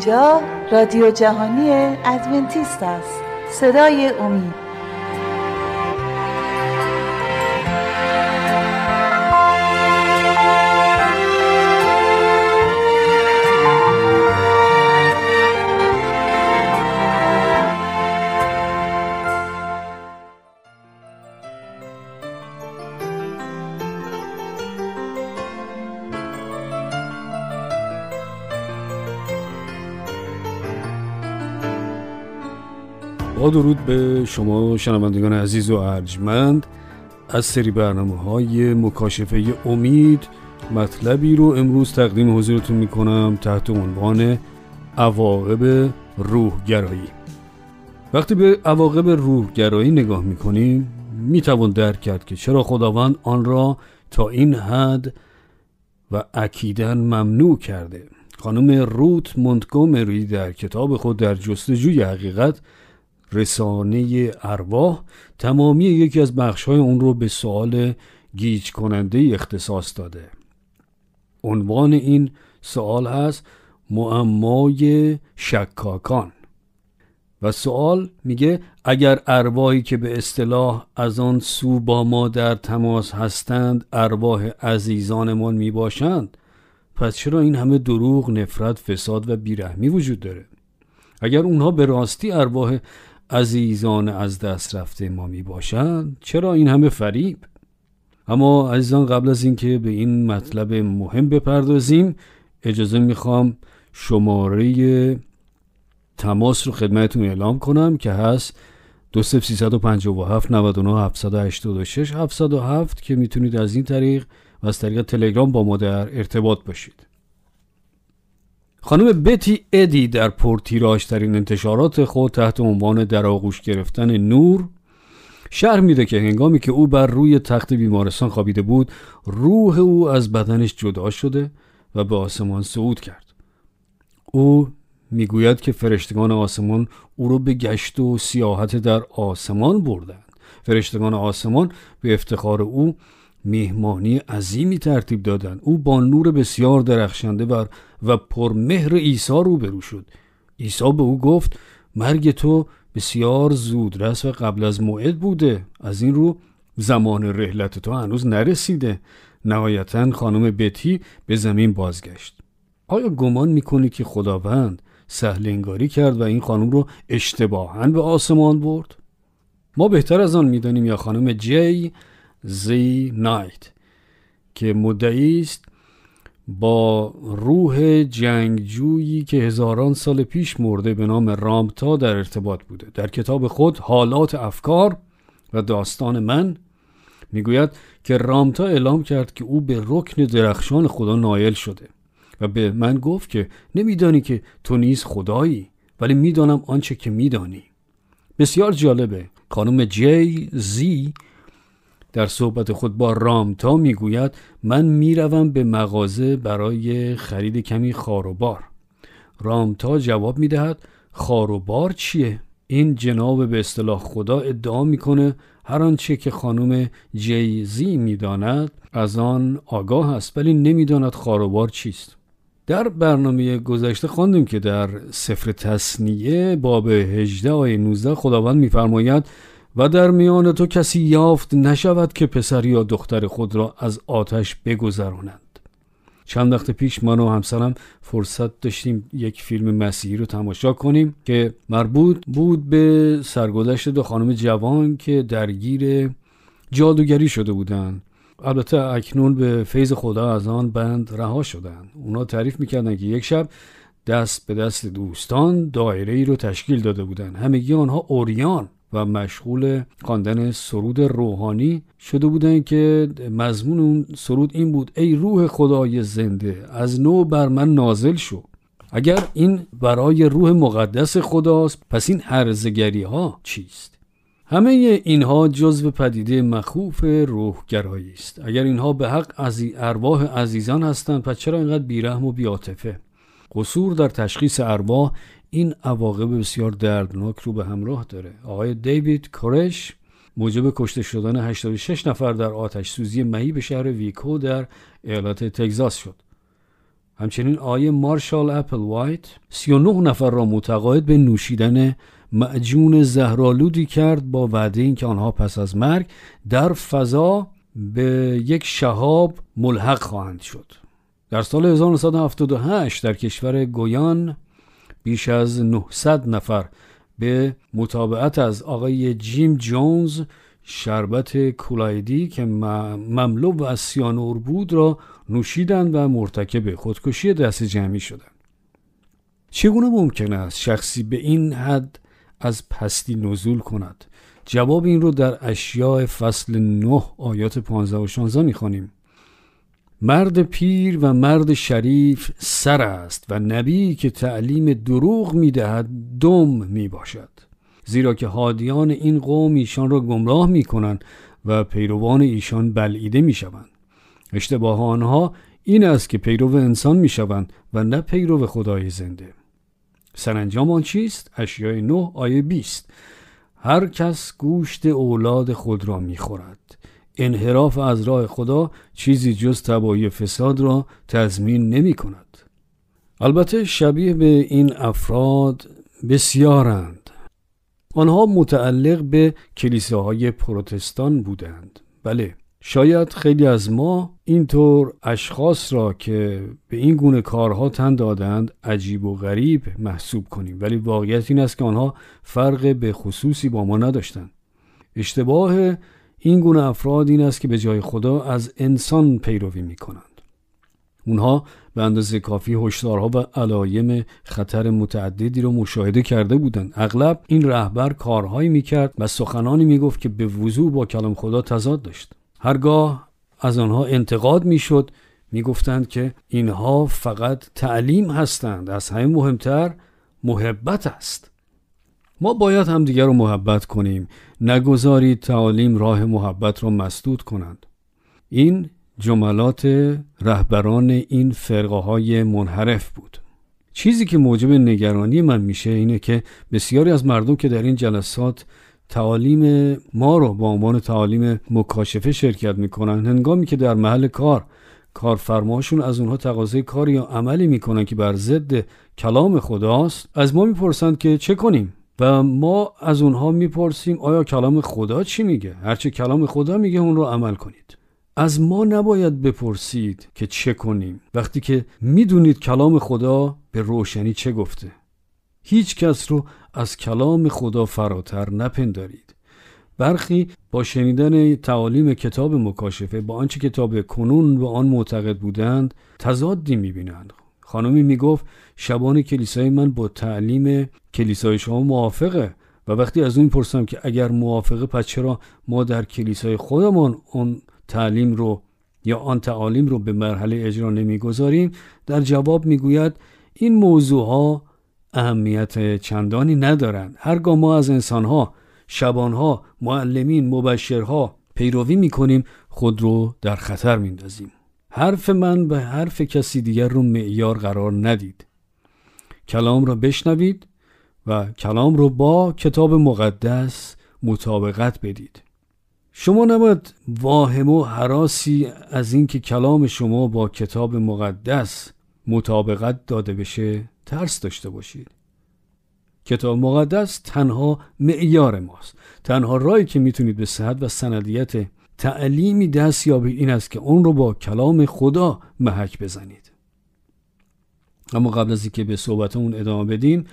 اینجا رادیو جهانی ادونتیست است. صدای امید. با درود به شما شنوندگان عزیز و ارجمند، از سری برنامه‌های مکاشفه امید مطلبی رو امروز تقدیم حضورتون می‌کنم تحت عنوان عواقب روح‌گرایی. وقتی به عواقب روح‌گرایی نگاه می‌کنیم، می‌توان درک کرد که چرا خداوند آن را تا این حد و اکیداً ممنوع کرده. خانم روت مونتگومری در کتاب خود در جستجوی حقیقت، رسانه ارواح، تمامی یکی از بخش‌های اون رو به سوال گیج کننده اختصاص داده. عنوان این سوال هست معمای شکاکان و سوال میگه اگر ارواحی که به اصطلاح از آن سو با ما در تماس هستند ارواح عزیزانمان میباشند، پس چرا این همه دروغ، نفرت، فساد و بیرحمی وجود داره؟ اگر اونها به راستی ارواح عزیزان از دست رفته ما می باشند، چرا این همه فریب؟ اما عزیزان، قبل از اینکه به این مطلب مهم بپردازیم، اجازه میخوام شماره تماس رو خدمتتون اعلام کنم که هست 2357 99 786 707 که میتونید از این طریق و از طریق تلگرام با ما در ارتباط باشید. خانم بتی ایدی در پرتیراژترین انتشارات خود تحت عنوان در آغوش گرفتن نور شرح میده که هنگامی که او بر روی تخت بیمارستان خوابیده بود، روح او از بدنش جدا شده و به آسمان صعود کرد. او میگوید که فرشتگان آسمان او را به گشت و سیاحت در آسمان بردند. فرشتگان آسمان به افتخار او مهمانی عظیمی ترتیب دادند. او با نور بسیار درخشنده و پرمهر عیسی روبرو شد. عیسی به او گفت مرگ تو بسیار زودرس و قبل از موعد بوده، از این رو زمان رحلت تو هنوز نرسیده. نهایتاً خانم بتی به زمین بازگشت. آیا گمان میکنی که خداوند سهل انگاری کرد و این خانم رو اشتباهاً به آسمان برد؟ ما بهتر از آن میدانیم یا خانم G.Z. Knight که مدعی است با روح جنگجویی که هزاران سال پیش مرده به نام رامتا در ارتباط بوده. در کتاب خود حالات افکار و داستان من میگوید که رامتا اعلام کرد که او به رکن درخشان خدا نائل شده و به من گفت که نمیدانی که تو نیز خدایی، ولی میدانم آنچه که میدانی. بسیار جالبه. خانم G.Z. در صحبت خود با رامتا میگوید من میروم به مغازه برای خرید کمی خاروبار. رامتا جواب میدهد خاروبار چیه؟ این جناب به اصطلاح خدا ادعا میکنه هر آنچه که خانم جیزی میداند از آن آگاه است، ولی نمیداند خاروبار چیست. در برنامه گذشته خواندیم که در سفر تثنیه باب 18 آیه 19 خداوند میفرماید و در میان تو کسی یافت نشود که پسر یا دختر خود را از آتش بگذرانند. چند وقت پیش من و همسرم فرصت داشتیم یک فیلم مسیحی رو تماشا کنیم که مربوط بود به سرگذشت دو خانم جوان که درگیر جادوگری شده بودند. البته اکنون به فیض خدا از آن بند رها شدند. اونا تعریف میکردن که یک شب دست به دست دوستان دایره‌ای رو تشکیل داده بودند. همگی آنها اوریان و مشغول خواندن سرود روحانی شده بودند که مضمون اون سرود این بود ای روح خدای زنده از نو بر من نازل شو. اگر این برای روح مقدس خداست، پس این هرزگری ها چیست؟ همه اینها جزو پدیده مخوف روحگرایی است. اگر اینها به حق از ارواح عزیزان هستند، پس چرا اینقدر بیرحم و بی‌عاطفه؟ قصور در تشخیص ارواح این عواقب بسیار دردناک رو به همراه داره. آقای دیوید کورش موجب کشته شدن 86 نفر در آتش سوزی مهیب شهر ویکو در ایالت تگزاس شد. همچنین آقای مارشال اپلوایت 39 نفر را متقاعد به نوشیدن معجون زهرآلودی کرد با وعده اینکه آنها پس از مرگ در فضا به یک شهاب ملحق خواهند شد. در سال 1978 در کشور گویان بیش از 900 نفر به متابعت از آقای جیم جونز شربت کولایدی که مملو از سیانور بود را نوشیدند و مرتکب خودکشی دست جمعی شدند. چگونه ممکن است شخصی به این حد از پستی نزول کند؟ جواب این رو در اشیاء فصل 9 آیات 15 و 16 می‌خوانیم. مرد پیر و مرد شریف سر است و نبی که تعلیم دروغ می‌دهد دم می‌باشد، زیرا که هادیان این قوم ایشان را گمراه می‌کنند و پیروان ایشان بلعیده می‌شوند. اشتباه آنها این است که پیرو انسان می‌شوند و نه پیرو خدای زنده. سرانجام آن چیست؟ اشیاء 9 آیه 20. هر کس گوشت اولاد خود را می‌خورد. انحراف از راه خدا چیزی جز تباهی فساد را تضمین نمی کند. البته شبیه به این افراد بسیارند. آنها متعلق به کلیساهای پروتستان بودند. بله، شاید خیلی از ما اینطور اشخاص را که به این گونه کارها تن دادند عجیب و غریب محسوب کنیم، ولی واقعیت این است که آنها فرق به خصوصی با ما نداشتند. اشتباه این گونه افراد این است که به جای خدا از انسان پیروی می کنند. اونها به اندازه کافی هشدارها و علایم خطر متعددی را مشاهده کرده بودند. اغلب این رهبر کارهایی می کرد و سخنانی می گفت که به وضوح با کلام خدا تضاد داشت. هرگاه از آنها انتقاد می شد می گفتند که اینها فقط تعلیم هستند، از همه مهمتر محبت است. ما باید همدیگر را محبت کنیم، نگذارید تعالیم راه محبت را مسدود کنند. این جملات رهبران این فرقه های منحرف بود. چیزی که موجب نگرانی من میشه اینه که بسیاری از مردم که در این جلسات تعالیم ما رو با عنوان تعالیم مکاشفه شرکت میکنن، هنگامی که در محل کار کارفرماشون از اونها تقاضای کار یا عملی میکنن که بر ضد کلام خداست، از ما میپرسند که چه کنیم و ما از اونها میپرسیم آیا کلام خدا چی میگه؟ هرچه کلام خدا میگه اون رو عمل کنید. از ما نباید بپرسید که چه کنیم وقتی که میدونید کلام خدا به روشنی چه گفته. هیچ کس رو از کلام خدا فراتر نپندارید. برخی با شنیدن تعالیم کتاب مکاشفه با آنچه کتاب کنون و آن معتقد بودند تضادی میبینند. خانمی میگفت شبان کلیسای من با تعلیم کلیسای شما موافقه، و وقتی از اون پرسم که اگر موافقه پس چرا ما در کلیسای خودمان اون تعلیم رو یا آن تعالیم رو به مرحله اجرا نمیگذاریم، در جواب میگوید این موضوع ها اهمیت چندانی ندارند. هرگاه ما از انسانها، شبانها، معلمین، مبشرها پیروی میکنیم خود رو در خطر میندازیم. حرف من به حرف کسی دیگر رو معیار قرار ندید. کلام را بشنوید و کلام رو با کتاب مقدس مطابقت بدید. شما نباید واهم و هراسی از این که کلام شما با کتاب مقدس مطابقت داده بشه ترس داشته باشید. کتاب مقدس تنها معیار ماست. تنها راهی که میتونید به صحت و سندیت تعلیمی دست یابید این است که اون رو با کلام خدا محک بزنید. اما قبل از اینکه به صحبتمون ادامه بدیم،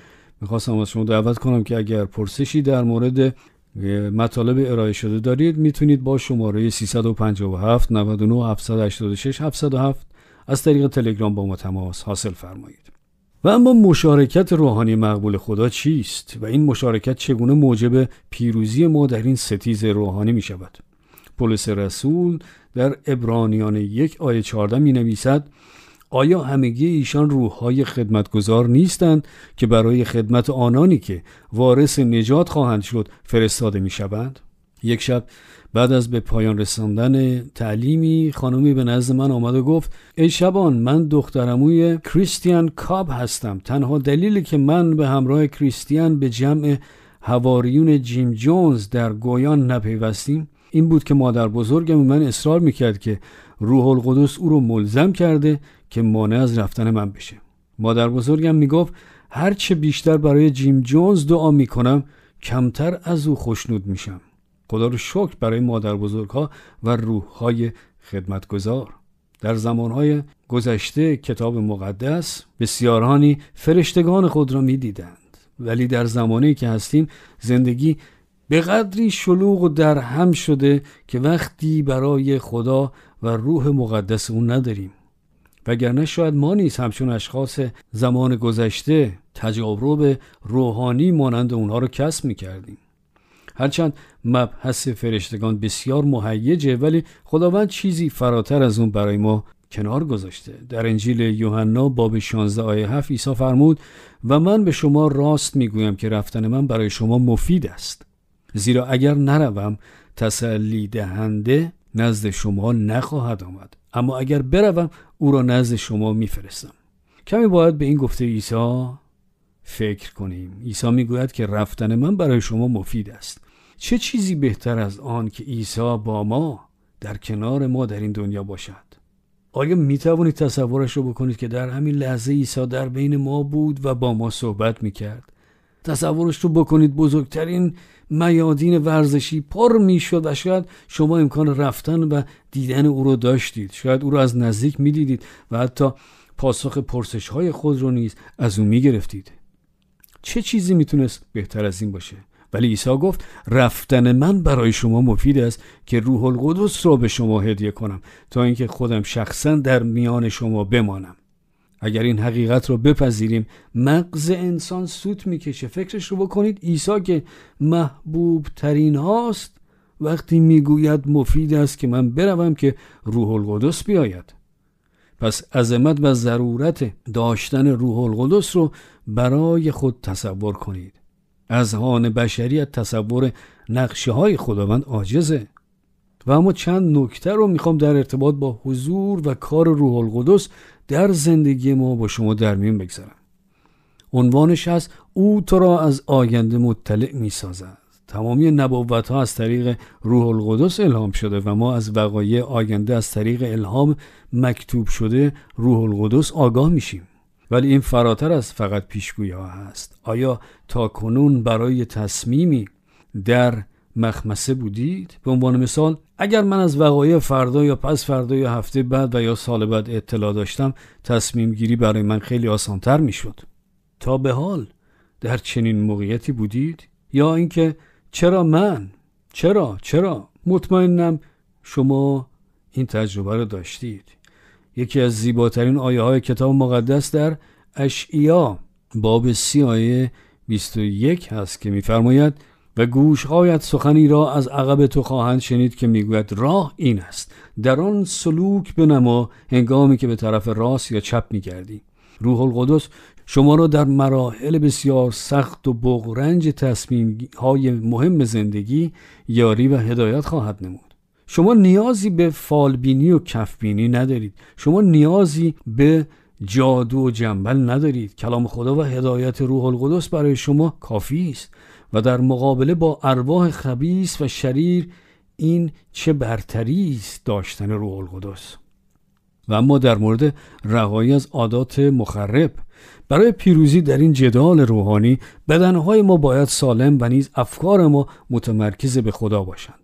میخواستم از شما دعوت کنم که اگر پرسشی در مورد مطالب ارائه شده دارید میتونید با شماره 357 99 786 707 از طریق تلگرام با ما تماس حاصل فرمایید. و اما مشارکت روحانی مقبول خدا چیست و این مشارکت چگونه موجب پیروزی ما در این ستیز روحانی می شود؟ پولس رسول در عبرانیان 1 آیه 14 می نویسد آیا همگی ایشان روح‌های خدمتگزار نیستند که برای خدمت آنانی که وارث نجات خواهند شد فرستاده می‌شوند؟ یک شب بعد از به پایان رساندن تعلیمی خانمی به نزد من آمد و گفت ای شبان، من دخترعموی کریستین کاب هستم. تنها دلیلی که من به همراه کریستین به جمع حواریون جیم جونز در گویان نپیوستیم این بود که مادر بزرگم من اصرار میکرد که روح القدس او رو ملزم کرده که مانع از رفتن من بشه. مادر بزرگم میگفت هر چه بیشتر برای جیم جونز دعا میکنم کمتر از او خوشنود میشم. خدا رو شکر برای مادر بزرگها و روحهای خدمتگزار. در زمانهای گذشته کتاب مقدس بسیارانی فرشتگان خود را میدیدند، ولی در زمانی که هستیم زندگی به قدری شلوغ و درهم شده که وقتی برای خدا و روح مقدس اون نداریم، وگرنه شاید ما نیز همچون اشخاص زمان گذشته تجارب روحانی مانند اونها رو کسب میکردیم. هرچند مبحث فرشتگان بسیار مهیجه، ولی خداوند چیزی فراتر از اون برای ما کنار گذاشته. در انجیل یوحنا باب 16 آیه 7 عیسی فرمود و من به شما راست میگویم که رفتن من برای شما مفید است، زیرا اگر نروم تسلی دهنده نزد شما نخواهد آمد، اما اگر بروم او را نزد شما میفرستم. کمی باید به این گفته عیسی فکر کنیم. عیسی میگوید که رفتن من برای شما مفید است. چه چیزی بهتر از آن که عیسی با ما در کنار ما در این دنیا باشد؟ آیا میتوانید تصورش رو بکنید که در همین لحظه عیسی در بین ما بود و با ما صحبت میکرد؟ تصورش رو بکنید بزرگترین میادین ورزشی پر میشد و شاید شما امکان رفتن و دیدن او رو داشتید، شاید او رو از نزدیک میدیدید و حتی پاسخ پرسش های خود رو نیز از او میگرفتید. چه چیزی میتونست بهتر از این باشه؟ ولی عیسی گفت رفتن من برای شما مفید است که روح القدس را به شما هدیه کنم تا اینکه خودم شخصا در میان شما بمانم. اگر این حقیقت رو بپذیریم مغز انسان سوت میکشه. فکرش رو بکنید، عیسی که محبوب ترین هاست وقتی میگوید مفید است که من بروم که روح القدس بیاید. پس عظمت و ضرورت داشتن روح القدس رو برای خود تصور کنید. اذهان بشریت تصور نقشه های خداوند عاجزه. و اما چند نکته رو میخوام در ارتباط با حضور و کار روح القدس در زندگی ما با شما در میون بگذارم. عنوانش هست او تو را از آینده مطلع میسازد. تمامی نبوت ها از طریق روح القدس الهام شده و ما از وقایع آینده از طریق الهام مکتوب شده روح القدس آگاه میشیم. ولی این فراتر از فقط پیشگویی ها هست. آیا تا کنون برای تصمیمی در مخمسه بودید؟ به عنوان مثال اگر من از وقایع فردا یا پس فردا یا هفته بعد و یا سال بعد اطلاع داشتم تصمیم گیری برای من خیلی آسانتر می شد. تا به حال در چنین موقعیتی بودید؟ یا اینکه چرا من؟ چرا؟ مطمئنم شما این تجربه رو داشتید. یکی از زیباترین آیه های کتاب مقدس در اشعیا باب 30 آیه 21 هست که می فرماید و گوش‌هایت سخنی را از عقب تو خواهند شنید که میگوید راه این است، در آن سلوک بنما هنگامی که به طرف راست یا چپ میگردی. روح القدس شما را در مراحل بسیار سخت و بغرنج تصمیم‌های مهم زندگی یاری و هدایت خواهد نمود. شما نیازی به فالبینی و کفبینی ندارید. شما نیازی به جادو و جنبل ندارید. کلام خدا و هدایت روح القدس برای شما کافی است. و در مقابله با ارواح خبیث و شریر این چه برتری است داشتن روح القدس. و اما در مورد رهایی از عادات مخرب، برای پیروزی در این جدال روحانی بدنهای ما باید سالم و نیز افکار ما متمرکز به خدا باشند.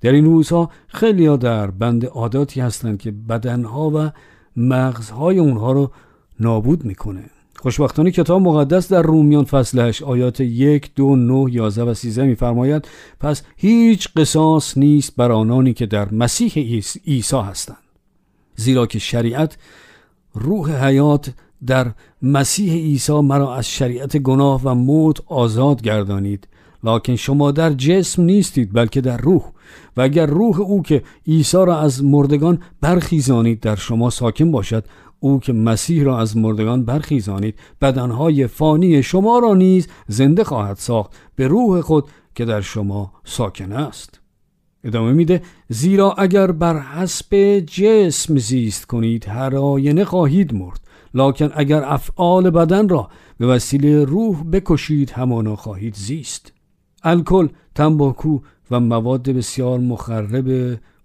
در این روزها خیلی‌ها در بند عاداتی هستند که بدنها و مغزهای اونها رو نابود میکنه. خوشبختانه کتاب مقدس در رومیان فصل 8 آیات 1 2 9 11 و 13 می‌فرماید پس هیچ قصاص نیست بر آنانی که در مسیح عیسی هستند، زیرا که شریعت روح حیات در مسیح عیسی مرا از شریعت گناه و موت آزاد گردانید، لکن شما در جسم نیستید بلکه در روح، و اگر روح او که عیسی را از مردگان برخیزانید در شما ساکن باشد، او که مسیح را از مردگان برخیزانید بدنهای فانی شما را نیز زنده خواهد ساخت به روح خود که در شما ساکن است. ادامه میده زیرا اگر بر حسب جسم زیست کنید هر آینه خواهید مرد، لکن اگر افعال بدن را به وسیله روح بکشید همانا خواهید زیست. الکل، تنباکو و مواد بسیار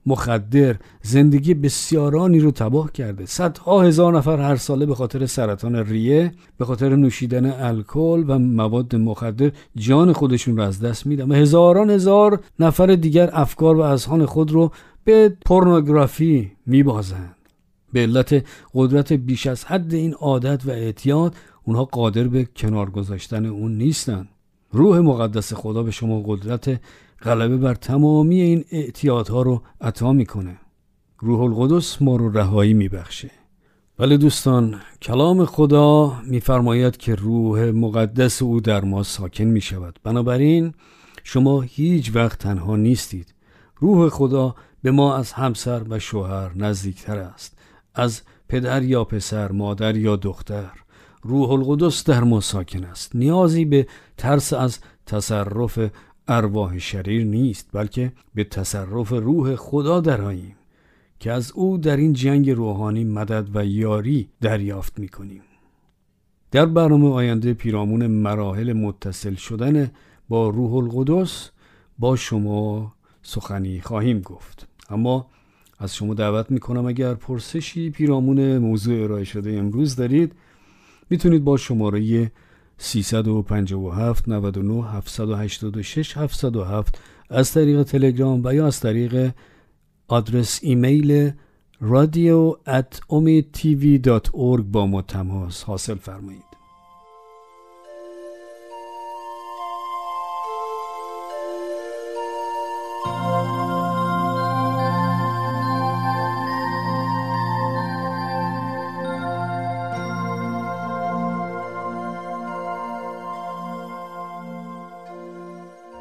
مخدر زندگی بسیارانی رو تباه کرده. صدها هزار نفر هر ساله به خاطر سرطان ریه، به خاطر نوشیدن الکل و مواد مخدر جان خودشون رو از دست میدن و هزار نفر دیگر افکار و اذهان خود رو به پورنوگرافی میبازند. به علت قدرت بیش از حد این عادت و اعتیاد، اونها قادر به کنار گذاشتن اون نیستن. روح مقدس خدا به شما قدرت غلبه بر تمامی این اعتیادها رو عطا میکنه. روح القدس ما رو رهایی میبخشه. ولی دوستان، کلام خدا میفرماید که روح مقدس او در ما ساکن میشود. بنابراین شما هیچ وقت تنها نیستید. روح خدا به ما از همسر و شوهر نزدیکتر است، از پدر یا پسر، مادر یا دختر. روح القدس در ما ساکن است. نیازی به ترس از تصرف ارواح شریر نیست، بلکه به تصرف روح خدا درآییم که از او در این جنگ روحانی مدد و یاری دریافت می‌کنیم. در برنامه آینده پیرامون مراحل متصل شدن با روح القدس با شما سخنی خواهیم گفت. اما از شما دعوت می‌کنم اگر پرسشی پیرامون موضوع ارائه شده امروز دارید، میتونید با شماره 357-99-786-707 از طریق تلگرام و یا از طریق آدرس ایمیل radio@omidtv.org با ما تماس حاصل فرمایید.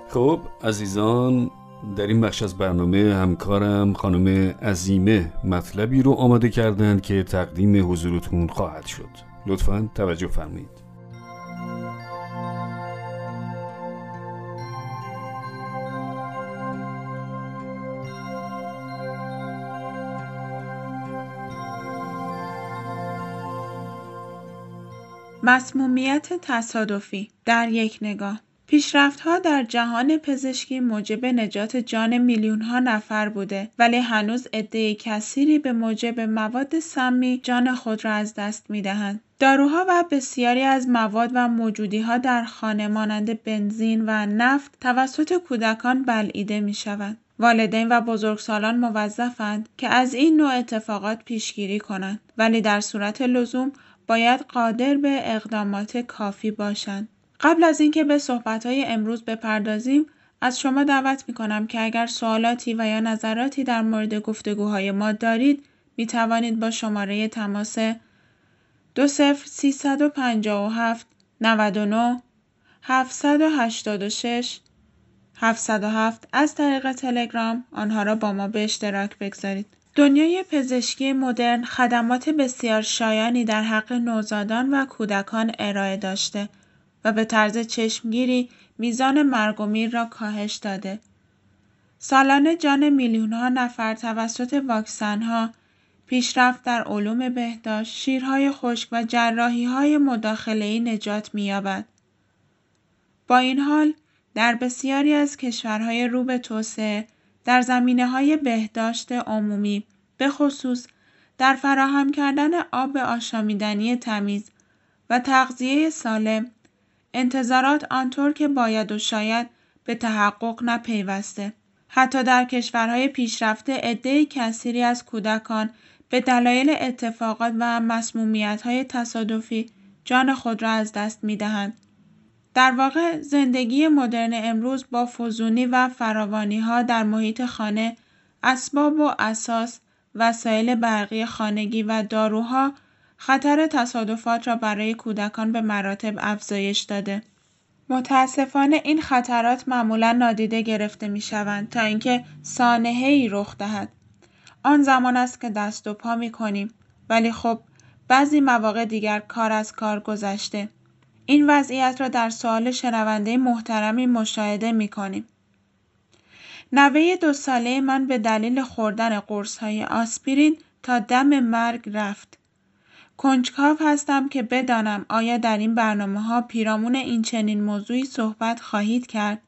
خب عزیزان، در این بخش از برنامه همکارم خانم عظیمه مطلبی رو آماده کردن که تقدیم حضورتون خواهد شد. لطفاً توجه فرمایید. مسمومیت تصادفی در یک نگاه. پیشرفت‌ها در جهان پزشکی موجب نجات جان میلیون‌ها نفر بوده، ولی هنوز عده کثیری به موجب مواد سمی جان خود را از دست می‌دهند. داروها و بسیاری از مواد و موجودی‌ها در خانه مانند بنزین و نفت توسط کودکان بلعیده می‌شوند. والدین و بزرگسالان موظفند که از این نوع اتفاقات پیشگیری کنند، ولی در صورت لزوم باید قادر به اقدامات کافی باشند. قبل از اینکه به صحبت‌های امروز بپردازیم، از شما دعوت می‌کنم که اگر سوالاتی و یا نظراتی در مورد گفتگوهای ما دارید، می‌توانید با شماره تماس 20357 99 786 707 از طریق تلگرام آنها را با ما به اشتراک بگذارید. دنیای پزشکی مدرن خدمات بسیار شایانی در حق نوزادان و کودکان ارائه داشته و به طرز چشمگیری میزان مرگ و میر را کاهش داده. سالانه جان میلیون‌ها نفر توسط واکسن‌ها، پیشرفت در علوم بهداشت، شیرهای خشک و جراحی‌های مداخله‌ای نجات می‌یابد. با این حال، در بسیاری از کشورهای رو به توسعه، در زمینه‌های بهداشت عمومی، به خصوص در فراهم کردن آب آشامیدنی تمیز و تغذیه سالم، انتظارات آنطور که باید و شاید به تحقق نپیوسته. حتی در کشورهای پیشرفته عده کثیری از کودکان به دلایل اتفاقات و مسمومیت‌های تصادفی جان خود را از دست می‌دهند. در واقع زندگی مدرن امروز با فزونی و فراوانی‌ها در محیط خانه، اسباب و اساس، وسایل برقی خانگی و داروها خطر تصادفات را برای کودکان به مراتب افزایش داده. متاسفانه این خطرات معمولا نادیده گرفته می‌شوند تا اینکه سانحه‌ای رخ دهد. آن زمان است که دست و پا می‌کنیم، ولی خب بعضی مواقع دیگر کار از کار گذشته. این وضعیت را در سوال شنونده محترمی مشاهده می‌کنیم. نوه 2 ساله من به دلیل خوردن قرص‌های آسپرین تا دم مرگ رفت. کنجکاو هستم که بدانم آیا در این برنامه‌ها پیرامون این چنین موضوعی صحبت خواهید کرد؟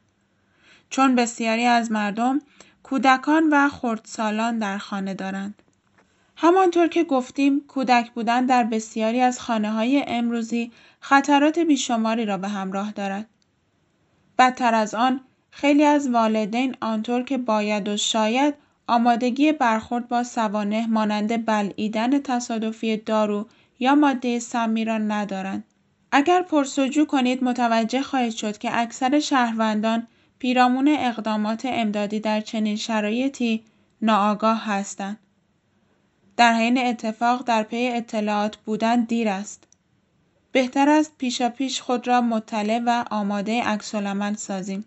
چون بسیاری از مردم کودکان و خردسالان در خانه دارند. همانطور که گفتیم کودک بودن در بسیاری از خانه‌های امروزی خطرات بیشماری را به همراه دارد. بدتر از آن خیلی از والدین آنطور که باید و شاید آمادگی برخورد با سوانح مانند بلعیدن تصادفی دارو یا ماده سمی را ندارند. اگر پرسجو کنید متوجه خواهید شد که اکثر شهروندان پیرامون اقدامات امدادی در چنین شرایطی ناآگاه هستند. در حین اتفاق در پی اطلاعات بودن دیر است. بهتر است پیشاپیش خود را مطلع و آماده عکس‌العمل سازیم.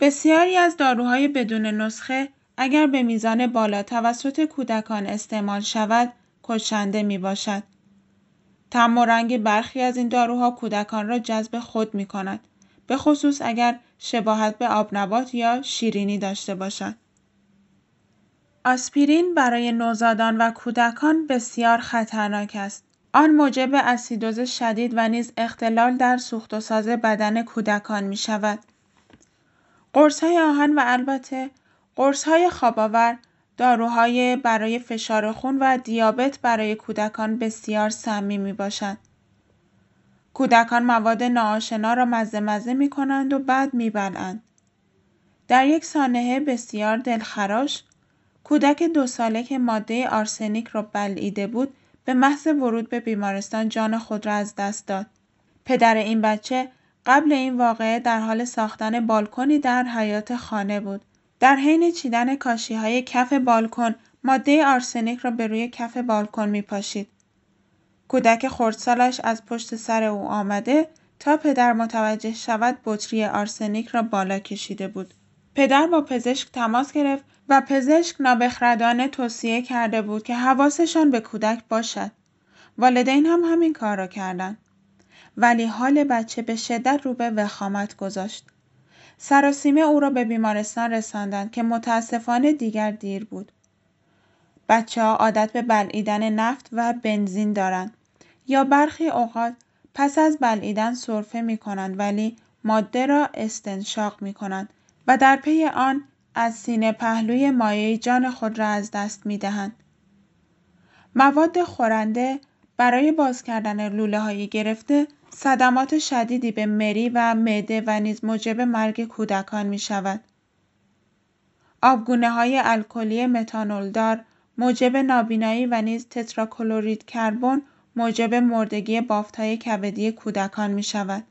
بسیاری از داروهای بدون نسخه اگر به میزان بالا توسط کودکان استعمال شود، کشنده می باشد. طعم و رنگ برخی از این داروها کودکان را جذب خود می کند، به خصوص اگر شباهت به آبنبات یا شیرینی داشته باشد. آسپرین برای نوزادان و کودکان بسیار خطرناک است. آن موجب اسیدوز شدید و نیز اختلال در سوخت و ساز بدن کودکان می شود. قرص‌های آهن و البته قرص‌های خواب‌آور، داروهای برای فشار خون و دیابت برای کودکان بسیار سمی می باشند. کودکان مواد ناآشنا را مزه می کنند و بعد می بلند. در یک سانحه بسیار دلخراش، کودک 2 ساله که ماده آرسنیک را بلعیده بود، به محض ورود به بیمارستان جان خود را از دست داد. پدر این بچه قبل این واقعه در حال ساختن بالکنی در حیاط خانه بود. در حین چیدن کاشی‌های کف بالکن، ماده آرسنیک را به روی کف بالکن می‌پاشید. کودک خردسالش از پشت سر او آمده تا پدر متوجه شود بطری آرسنیک را بالا کشیده بود. پدر با پزشک تماس گرفت و پزشک نابخردانه توصیه کرده بود که حواسشان به کودک باشد. والدین هم همین کار را کردند. ولی حال بچه به شدت رو به وخامت گذاشت. سراسیمه او را به بیمارستان رساندند که متاسفانه دیگر دیر بود. بچه‌ها عادت به بلعیدن نفت و بنزین دارند یا برخی اوقات پس از بلعیدن سرفه می‌کنند ولی ماده را استنشاق می‌کنند و در پی آن از سینه پهلوی مایع جان خود را از دست می‌دهند. مواد خورنده برای باز کردن لوله‌های گرفته صدمات شدیدی به مری و معده و نیز موجب مرگ کودکان می شود. آبگونه های الکلی متانول دار موجب نابینایی و نیز تتراکلورید کربن موجب مردگی بافت های کبدی کودکان می شود.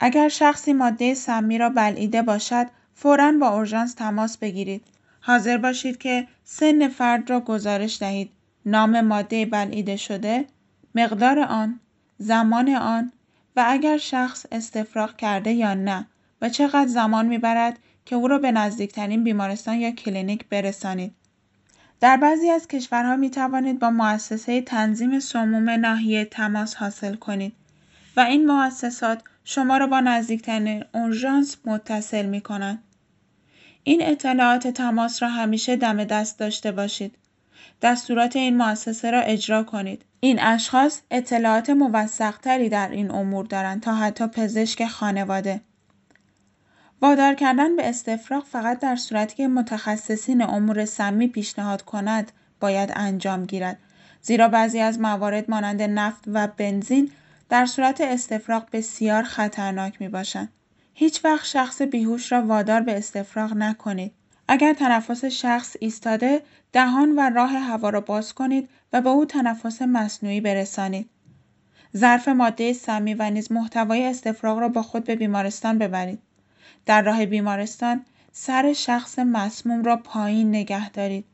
اگر شخصی ماده سمی را بلعیده باشد، فوراً با اورژانس تماس بگیرید. حاضر باشید که سن فرد را گزارش دهید. نام ماده بلعیده شده، مقدار آن، زمان آن و اگر شخص استفراغ کرده یا نه و چقدر زمان میبرد که او را به نزدیکترین بیمارستان یا کلینیک برسانید. در بعضی از کشورها میتوانید با مؤسسه تنظیم سموم ناحیه تماس حاصل کنید و این مؤسسات شما را با نزدیکترین اورژانس متصل میکنند. این اطلاعات تماس را همیشه دم دست داشته باشید. دستورات این مؤسسه را اجرا کنید. این اشخاص اطلاعات موثق‌تری در این امور دارند تا حتی پزشک خانواده. وادار کردن به استفراغ فقط در صورتی که متخصصین امور سمی پیشنهاد کنند باید انجام گیرد، زیرا بعضی از موارد مانند نفت و بنزین در صورت استفراغ بسیار خطرناک می‌باشند. هیچ وقت شخص بیهوش را وادار به استفراغ نکنید. اگر تنفس شخص ایستاده، دهان و راه هوا را باز کنید و به او تنفس مصنوعی برسانید. ظرف ماده سمی و نیز محتوای استفراغ را با خود به بیمارستان ببرید. در راه بیمارستان، سر شخص مسموم را پایین نگه دارید.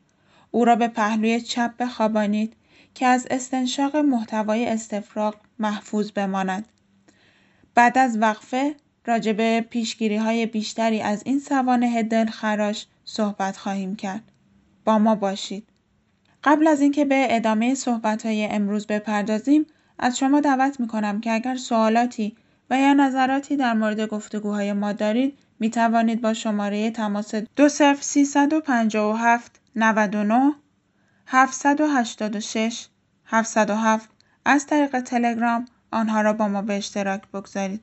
او را به پهلوی چپ بخوابانید که از استنشاق محتوای استفراغ محفوظ بماند. بعد از وقفه، راجع به پیشگیری‌های بیشتری از این سوانح دلخراش صحبت خواهیم کرد. با ما باشید. قبل از اینکه به ادامه صحبت‌های امروز بپردازیم، از شما دعوت می‌کنم که اگر سوالاتی و یا نظراتی در مورد گفتگوهای ما دارید، می‌توانید با شماره تماس 2035799 786 707 از طریق تلگرام آنها را با ما به اشتراک بگذارید.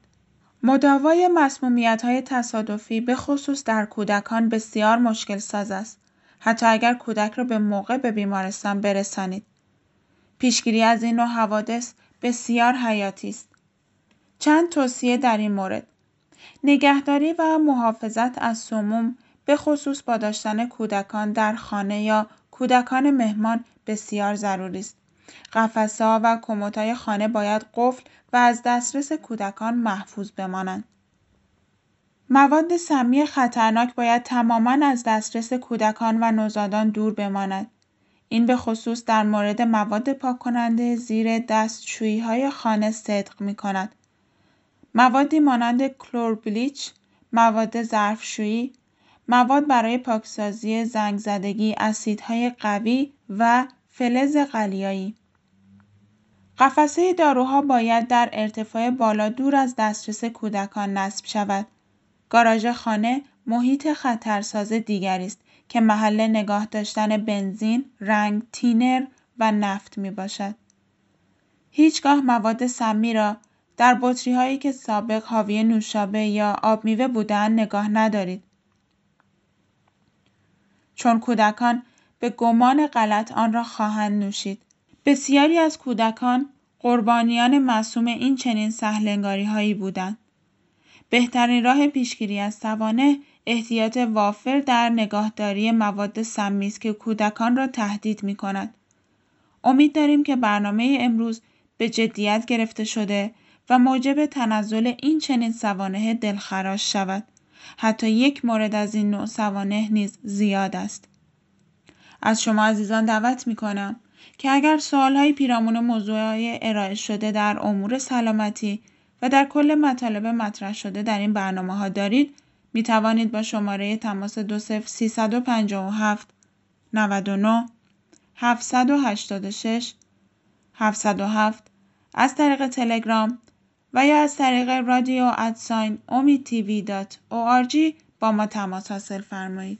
مداوای مسمومیت‌های تصادفی به خصوص در کودکان بسیار مشکل ساز است، حتی اگر کودک را به موقع به بیمارستان برسانید. پیشگیری از این نوع حوادث بسیار حیاتی است. چند توصیه در این مورد: نگهداری و محافظت از سموم به خصوص با داشتن کودکان در خانه یا کودکان مهمان بسیار ضروری است. قفسه‌ها و کمدهای خانه باید قفل و از دسترس کودکان محفوظ بمانند. مواد سمی خطرناک باید تماماً از دسترس کودکان و نوزادان دور بماند. این به خصوص در مورد مواد پاک کننده زیر دستشویی‌های خانه صدق می‌کند. موادی مانند کلور بلیچ، مواد ظرفشویی، مواد برای پاکسازی زنگ زدگی، اسیدهای قوی و فلز قلیایی. قفسه داروها باید در ارتفاع بالا دور از دسترس کودکان نصب شود. گاراژ خانه محیط خطرساز دیگری است که محل نگاه داشتن بنزین، رنگ، تینر و نفت می باشد. هیچگاه مواد سمی را در بطری‌هایی که سابق حاوی نوشابه یا آب میوه بودند نگاه ندارید، چون کودکان به گمان غلط آن را خواهند نوشید. بسیاری از کودکان قربانیان معصوم این چنین سهل‌انگاری‌هایی بودند. بهترین راه پیشگیری از سوانح احتیاط وافر در نگهداری مواد سمی است که کودکان را تهدید می‌کند. امید داریم که برنامه امروز به جدیت گرفته شده و موجب تنزل این چنین سوانح دلخراش شود. حتی یک مورد از این نوع سوانح نیز زیاد است. از شما عزیزان دعوت می‌کنم که اگر سوال‌های پیرامون موضوع‌های ارائه شده در امور سلامتی و در کل مطالب مطرح شده در این برنامه‌ها دارید، می توانید با شماره تماس 20357 99 786 707 از طریق تلگرام و یا از طریق رادیو @omittv.org با ما تماس حاصل فرمایید.